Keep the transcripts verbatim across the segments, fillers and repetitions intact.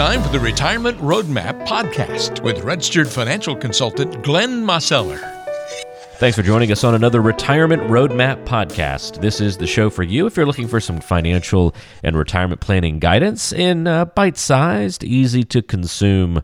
time for the Retirement Roadmap Podcast with registered financial consultant Glenn Mosseller. Thanks for joining us on another Retirement Roadmap Podcast. This is the show for you if you're looking for some financial and retirement planning guidance in uh, bite-sized, easy-to-consume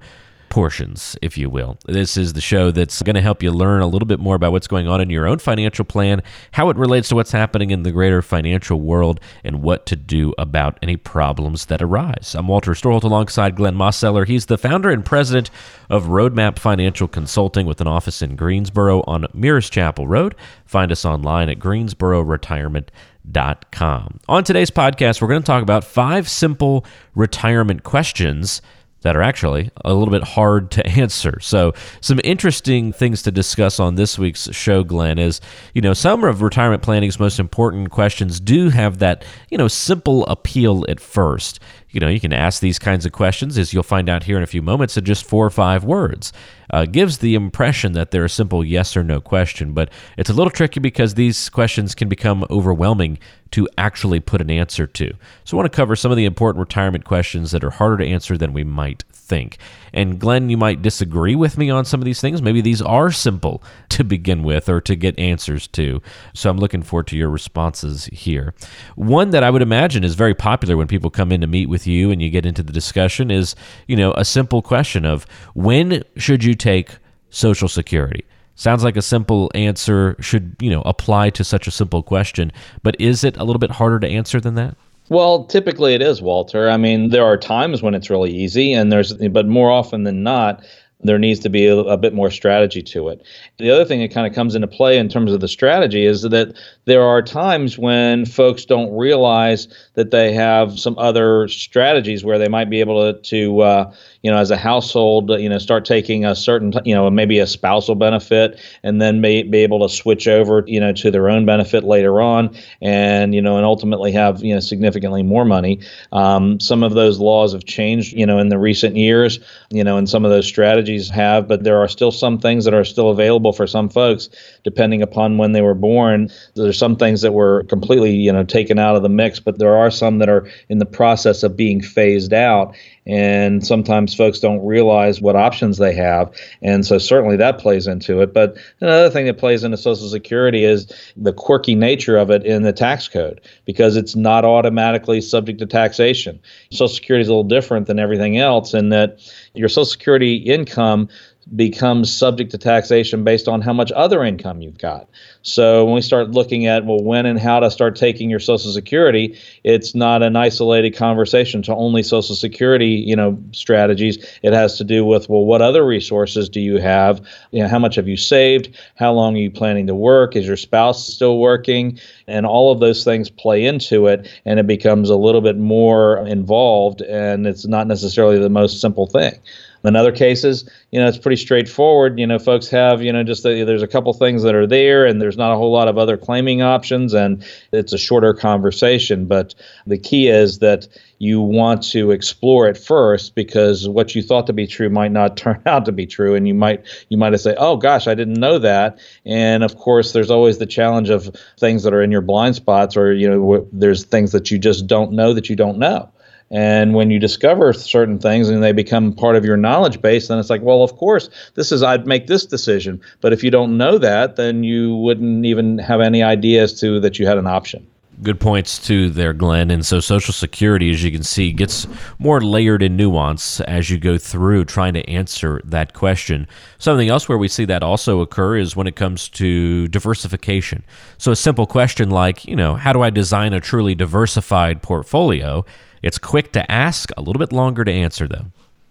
portions, if you will. This is the show that's going to help you learn a little bit more about what's going on in your own financial plan, how it relates to what's happening in the greater financial world, and what to do about any problems that arise. I'm Walter Storholt alongside Glenn Mosseller. He's the founder and president of Roadmap Financial Consulting with an office in Greensboro on Mears Chapel Road. Find us online at greensboro retirement dot com. On today's podcast, we're going to talk about five simple retirement questions that are actually a little bit hard to answer. So some interesting things to discuss on this week's show, Glenn, is, you know, some of retirement planning's most important questions do have that, you know, simple appeal at first. You know, you can ask these kinds of questions, as you'll find out here in a few moments, in just four or five words. Uh, gives the impression that they're a simple yes or no question, but it's a little tricky because these questions can become overwhelming to actually put an answer to. So I want to cover some of the important retirement questions that are harder to answer than we might think. And Glenn, you might disagree with me on some of these things. Maybe these are simple to begin with or to get answers to. So I'm looking forward to your responses here. One that I would imagine is very popular when people come in to meet with you and you get into the discussion is, you know, a simple question of, when should you take Social Security? Sounds like a simple answer should, you know, apply to such a simple question, but is it a little bit harder to answer than that? Well, typically it is, Walter. I mean, there are times when it's really easy, and there's, but more often than not, there needs to be a, a bit more strategy to it. The other thing that kind of comes into play in terms of the strategy is that there are times when folks don't realize that they have some other strategies where they might be able to, to uh, you know, as a household, you know, start taking a certain, you know, maybe a spousal benefit, and then may be able to switch over, you know, to their own benefit later on, and, you know, and ultimately have, you know, significantly more money. Um, some of those laws have changed, you know, in the recent years, you know, and some of those strategies have, but there are still some things that are still available for some folks, depending upon when they were born. There's some things that were completely, you know, taken out of the mix, but there are some that are in the process of being phased out. And sometimes folks don't realize what options they have. And so certainly that plays into it. But another thing that plays into Social Security is the quirky nature of it in the tax code, because it's not automatically subject to taxation. Social Security is a little different than everything else in that your Social Security income becomes subject to taxation based on how much other income you've got. So when we start looking at, well, when and how to start taking your Social Security, it's not an isolated conversation to only Social Security, you know, strategies. It has to do with, well, what other resources do you have? You know, how much have you saved? How long are you planning to work? Is your spouse still working? And all of those things play into it, and it becomes a little bit more involved, and it's not necessarily the most simple thing. In other cases, you know, it's pretty straightforward. You know, folks have, you know, just the, there's a couple things that are there, and there's not a whole lot of other claiming options, and it's a shorter conversation. But the key is that you want to explore it first, because what you thought to be true might not turn out to be true. And you might you might have said, oh, gosh, I didn't know that. And of course, there's always the challenge of things that are in your blind spots, or, you know, w- there's things that you just don't know that you don't know. And when you discover certain things and they become part of your knowledge base, then it's like, well, of course, this is, I'd make this decision. But if you don't know that, then you wouldn't even have any idea as to that you had an option. Good points too there, Glenn. And so Social Security, as you can see, gets more layered in nuance as you go through trying to answer that question. Something else where we see that also occur is when it comes to diversification. So a simple question like, you know, how do I design a truly diversified portfolio? It's quick to ask, a little bit longer to answer though.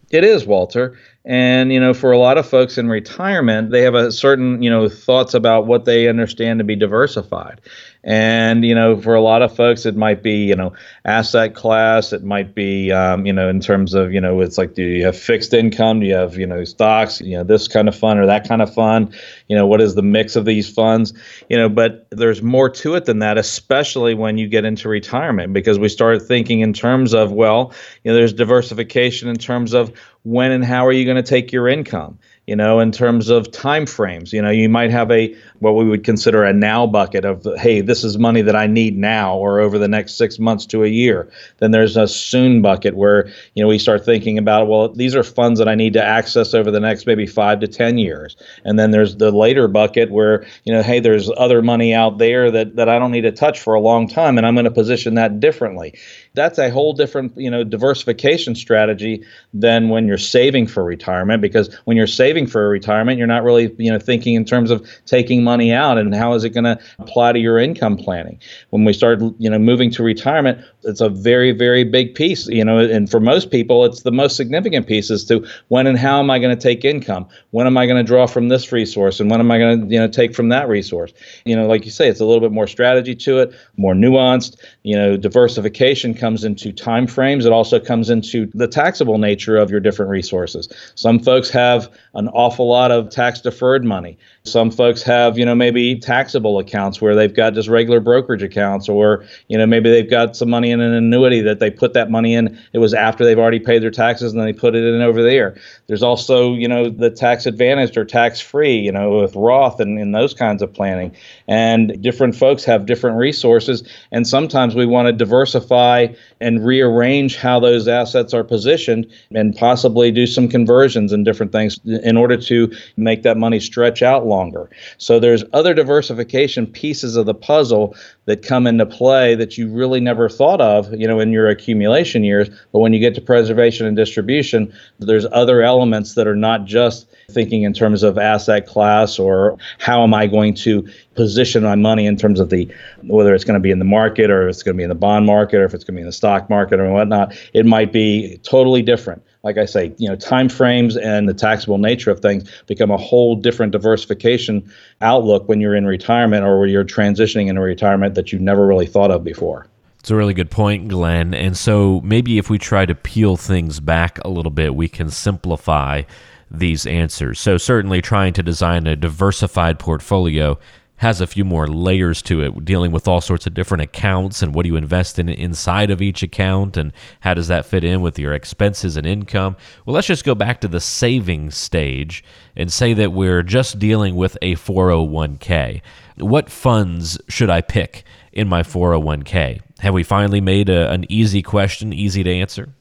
It is, Walter. And, you know, for a lot of folks in retirement, they have a certain, you know, thoughts about what they understand to be diversified. And, you know, for a lot of folks, it might be, you know, asset class. It might be, um, you know, in terms of, you know, it's like, do you have fixed income? Do you have, you know, stocks, you know, this kind of fund or that kind of fund? You know, what is the mix of these funds? You know, but there's more to it than that, especially when you get into retirement, because we start thinking in terms of, well, you know, there's diversification in terms of when and how are you going to take your income? you know, in terms of time frames. You know, you might have a what we would consider a now bucket of, hey, this is money that I need now or over the next six months to a year. Then there's a soon bucket where, you know, we start thinking about, well, these are funds that I need to access over the next maybe five to ten years. And then there's the later bucket where, you know, hey, there's other money out there that, that I don't need to touch for a long time, and I'm going to position that differently. That's a whole different, you know, diversification strategy than when you're saving for retirement, because when you're saving for retirement, you're not really, you know, thinking in terms of taking money out and how is it going to apply to your income planning. When we start, you know, moving to retirement, it's a very, very big piece, you know, and for most people, it's the most significant piece as to when and how am I going to take income? When am I going to draw from this resource? And when am I going to, you know, take from that resource? You know, like you say, it's a little bit more strategy to it, more nuanced. You know, diversification comes into time frames. It also comes into the taxable nature of your different resources. Some folks have an awful lot of tax deferred money. Some folks have, you know, maybe taxable accounts where they've got just regular brokerage accounts, or, you know, maybe they've got some money in an annuity that they put that money in. It was after they've already paid their taxes and they put it in over there. There's also, you know, the tax advantaged or tax free, you know, with Roth and, and those kinds of planning. And different folks have different resources. And sometimes we want to diversify and rearrange how those assets are positioned and possibly do some conversions and different things in order to make that money stretch out longer. So there's other diversification pieces of the puzzle that come into play that you really never thought of, you know, in your accumulation years. But when you get to preservation and distribution, there's other elements that are not just thinking in terms of asset class or how am I going to position my money in terms of the, whether it's going to be in the market or it's going to be in the bond market or if it's going to be in the stock market or whatnot. It might be totally different. Like I say, you know, time frames and the taxable nature of things become a whole different diversification outlook when you're in retirement or when you're transitioning into retirement that you never really thought of before. It's a really good point, Glenn. And so maybe if we try to peel things back a little bit, we can simplify these answers. So certainly trying to design a diversified portfolio has a few more layers to it, dealing with all sorts of different accounts and what do you invest in inside of each account and how does that fit in with your expenses and income. Well, let's just go back to the savings stage and say that we're just dealing with a four oh one k. What funds should I pick in my four oh one k? Have we finally made a, an easy question, easy to answer?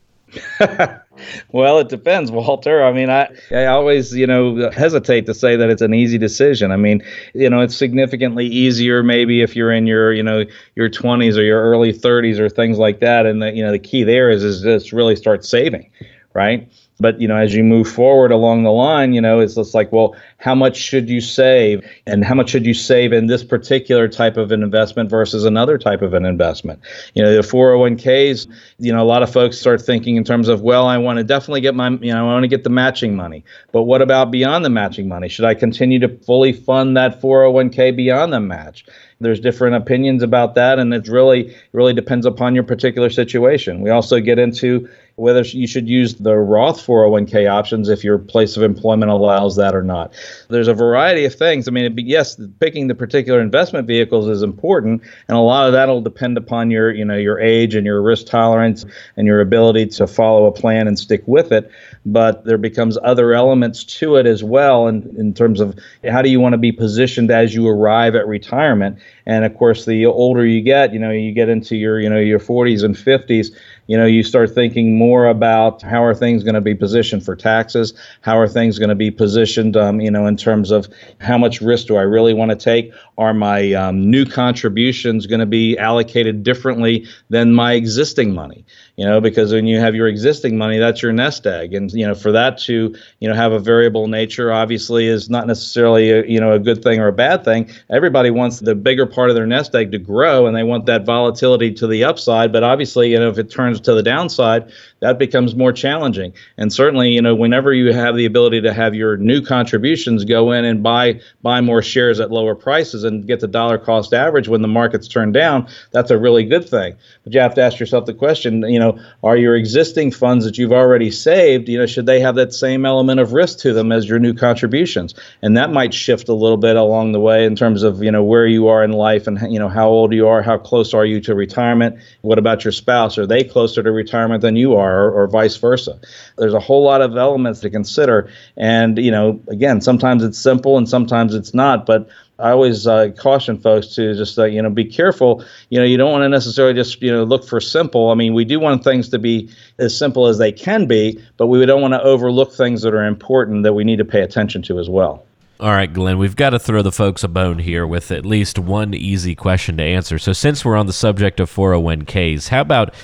Well, it depends, Walter. I mean, I, I always, you know, hesitate to say that it's an easy decision. I mean, you know, it's significantly easier maybe if you're in your, you know, your twenties or your early thirties or things like that. And, the, you know, the key there is, is just really start saving, right? But, you know, as you move forward along the line, you know, it's just like, well, how much should you save and how much should you save in this particular type of an investment versus another type of an investment? You know, the four oh one k's, you know, a lot of folks start thinking in terms of, well, I want to definitely get my, you know, I want to get the matching money. But what about beyond the matching money? Should I continue to fully fund that four oh one k beyond the match? There's different opinions about that, and it really, really depends upon your particular situation. We also get into whether you should use the Roth four oh one k options if your place of employment allows that or not. There's a variety of things. I mean, it'd be, yes, picking the particular investment vehicles is important, and a lot of that will depend upon your, you know, your age and your risk tolerance and your ability to follow a plan and stick with it. But there becomes other elements to it as well, in, in terms of how do you want to be positioned as you arrive at retirement. And of course, the older you get, you know, you get into your, you know, your forties and fifties, you know, you start thinking more about how are things going to be positioned for taxes? How are things going to be positioned, um, you know, in terms of how much risk do I really want to take? Are my um, new contributions going to be allocated differently than my existing money? You know, because when you have your existing money, that's your nest egg. And, you know, for that to, you know, have a variable nature, obviously, is not necessarily, a, you know, a good thing or a bad thing. Everybody wants the bigger part of their nest egg to grow, and they want that volatility to the upside. But obviously, you know, if it turns to the downside, that becomes more challenging. And certainly, you know, whenever you have the ability to have your new contributions go in and buy buy more shares at lower prices and get the dollar cost average when the market's turned down, that's a really good thing. But you have to ask yourself the question, you know, know, are your existing funds that you've already saved, you know, should they have that same element of risk to them as your new contributions? And that might shift a little bit along the way in terms of, you know, where you are in life and, you know, how old you are, how close are you to retirement? What about your spouse? Are they closer to retirement than you are, or, or vice versa? There's a whole lot of elements to consider. And, you know, again, sometimes it's simple and sometimes it's not, but I always uh, caution folks to just, uh, you know, be careful. You know, you don't want to necessarily just, you know, look for simple. I mean, we do want things to be as simple as they can be, but we don't want to overlook things that are important that we need to pay attention to as well. All right, Glenn, we've got to throw the folks a bone here with at least one easy question to answer. So since we're on the subject of four oh one k's, how about,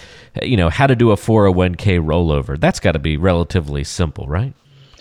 you know, how to do a four oh one k rollover? That's got to be relatively simple, right?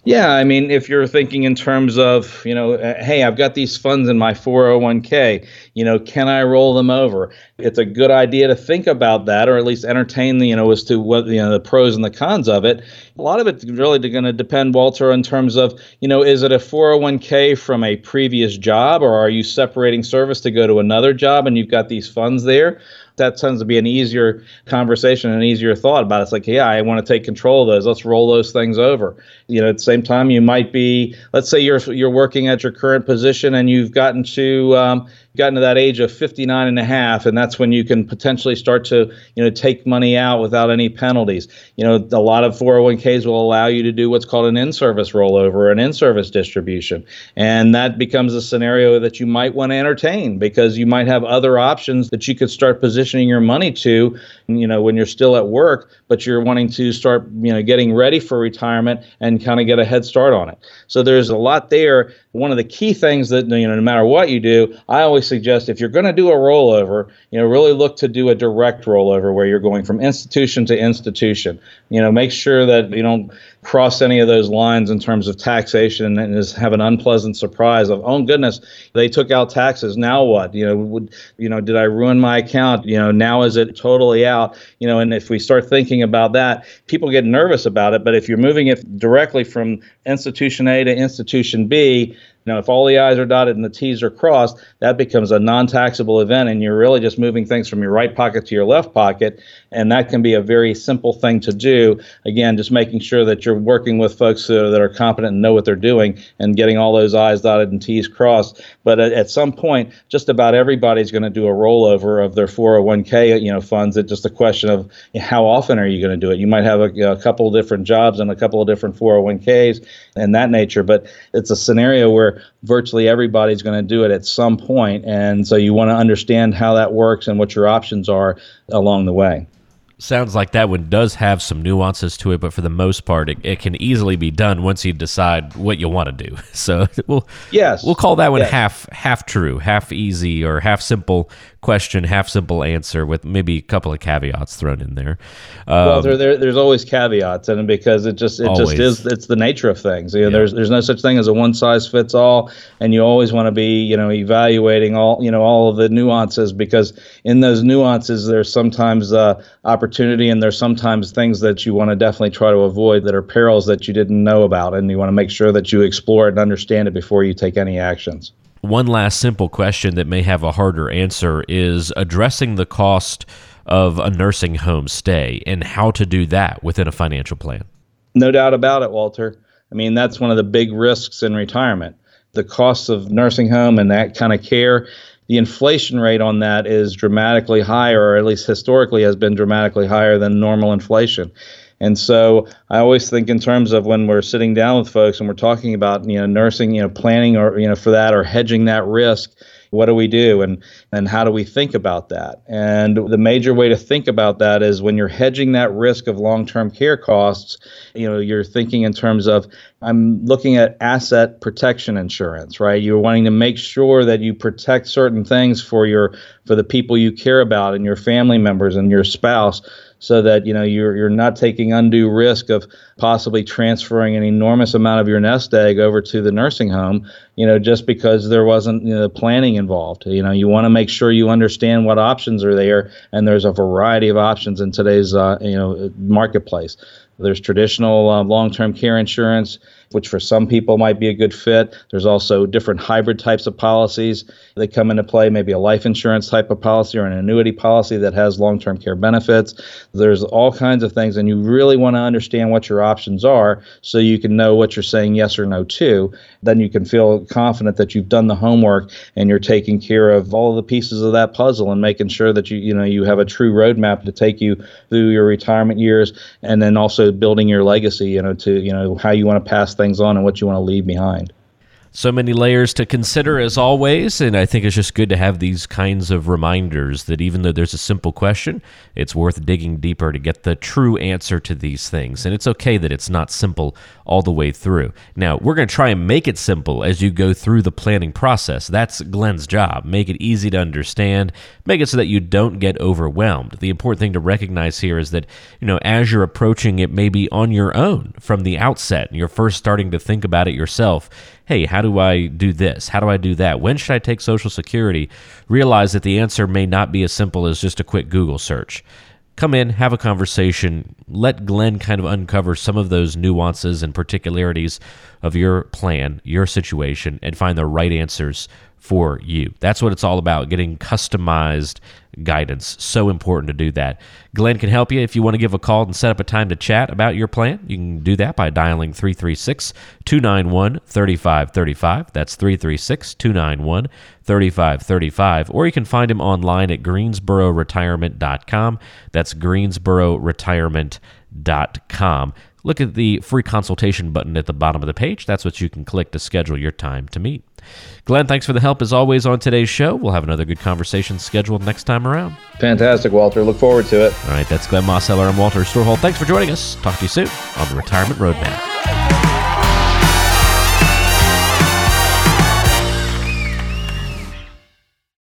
Yeah, I mean, if you're thinking in terms of, you know, hey, I've got these funds in my four oh one k, you know, can I roll them over? It's a good idea to think about that, or at least entertain the, you know, as to what, you know, the pros and the cons of it. A lot of it's really going to depend, Walter, in terms of, you know, is it a four oh one k from a previous job, or are you separating service to go to another job and you've got these funds there? That tends to be an easier conversation, an easier thought about it. It's like, yeah, I want to take control of those. Let's roll those things over. You know, at the same time, you might be, let's say you're you're working at your current position and you've gotten to um, gotten to that age of fifty-nine and a half, and that's when you can potentially start to, you know, take money out without any penalties. You know, a lot of four oh one k's will allow you to do what's called an in-service rollover, or an in-service distribution, and that becomes a scenario that you might want to entertain because you might have other options that you could start positioning your money to, you know, when you're still at work, but you're wanting to start, you know, getting ready for retirement and kind of get a head start on it. So there's a lot there. One of the key things that, you know, no matter what you do, I always suggest if you're going to do a rollover, you know, really look to do a direct rollover where you're going from institution to institution. You know, make sure that you don't cross any of those lines in terms of taxation and just have an unpleasant surprise of, oh goodness, they took out taxes. Now what? You know, would, you know, did I ruin my account? You know, now is it totally out? You know, and if we start thinking about that, people get nervous about it. But if you're moving it directly from institution A to institution B, you know, if all the I's are dotted and the T's are crossed, that becomes a non-taxable event, and you're really just moving things from your right pocket to your left pocket, and that can be a very simple thing to do. Again, just making sure that you're working with folks that are competent and know what they're doing and getting all those I's dotted and T's crossed. But at some point, just about everybody's going to do a rollover of their four oh one k, you know, funds. It's just a question of how often are you going to do it. You might have a, a couple of different jobs and a couple of different four oh one k's and that nature, but it's a scenario where virtually everybody's going to do it at some point. And so you want to understand how that works and what your options are along the way. Sounds like that one does have some nuances to it, but for the most part, it, it can easily be done once you decide what you want to do. So we'll, yes. we'll call that one yes. half half true, half easy, or half simple question, half simple answer with maybe a couple of caveats thrown in there. Um, well, there, there, there's always caveats, and because it just it always. just is it's the nature of things. You know, yeah. There's there's no such thing as a one size fits all, and you always want to be you know evaluating all you know all of the nuances, because in those nuances there's sometimes uh, opportunities. Opportunity, and there's sometimes things that you want to definitely try to avoid that are perils that you didn't know about, and you want to make sure that you explore it and understand it before you take any actions. One last simple question that may have a harder answer is addressing the cost of a nursing home stay and how to do that within a financial plan. No doubt about it, Walter. I mean, that's one of the big risks in retirement. The costs of nursing home and that kind of care, the inflation rate on that is dramatically higher, or at least historically has been dramatically higher than normal inflation. And so I always think in terms of when we're sitting down with folks and we're talking about, you know, nursing, you know, planning or, you know, for that or hedging that risk, what do we do and, and how do we think about that? And the major way to think about that is when you're hedging that risk of long-term care costs, you know, you're thinking in terms of, I'm looking at asset protection insurance, right? You're wanting to make sure that you protect certain things for your for the people you care about and your family members and your spouse, so that, you know, you're you're not taking undue risk of possibly transferring an enormous amount of your nest egg over to the nursing home, you know, just because there wasn't, you know, planning involved. You know, you want to make sure you understand what options are there, and there's a variety of options in today's, uh, you know, marketplace. There's traditional um, long-term care insurance, which for some people might be a good fit. There's also different hybrid types of policies that come into play, maybe a life insurance type of policy or an annuity policy that has long-term care benefits. There's all kinds of things, and you really want to understand what your options are so you can know what you're saying yes or no to. Then you can feel confident that you've done the homework and you're taking care of all of the pieces of that puzzle and making sure that you, you know, you have a true roadmap to take you through your retirement years, and then also building your legacy, you know, to, you know, how you want to pass things on and what you want to leave behind. So many layers to consider as always, and I think it's just good to have these kinds of reminders that even though there's a simple question, it's worth digging deeper to get the true answer to these things. And it's okay that it's not simple all the way through. Now, we're going to try and make it simple as you go through the planning process. That's Glenn's job. Make it easy to understand. Make it so that you don't get overwhelmed. The important thing to recognize here is that, you know, as you're approaching it maybe on your own from the outset, and you're first starting to think about it yourself, hey, how do I do this? How do I do that? When should I take Social Security? Realize that the answer may not be as simple as just a quick Google search. Come in, have a conversation, let Glenn kind of uncover some of those nuances and particularities of your plan, your situation, and find the right answers for you. That's what it's all about, getting customized guidance. So important to do that. Glenn can help you if you want to give a call and set up a time to chat about your plan. You can do that by dialing three three six, two nine one, three five three five. That's three three six, two nine one, three five three five. Or you can find him online at greensboro retirement dot com. That's greensboro retirement dot com. Look at the free consultation button at the bottom of the page. That's what you can click to schedule your time to meet. Glenn, thanks for the help as always on today's show. We'll have another good conversation scheduled next time around. Fantastic, Walter. Look forward to it. All right, that's Glenn Mosseller and Walter Storholt. Thanks for joining us. Talk to you soon on the Retirement Roadmap.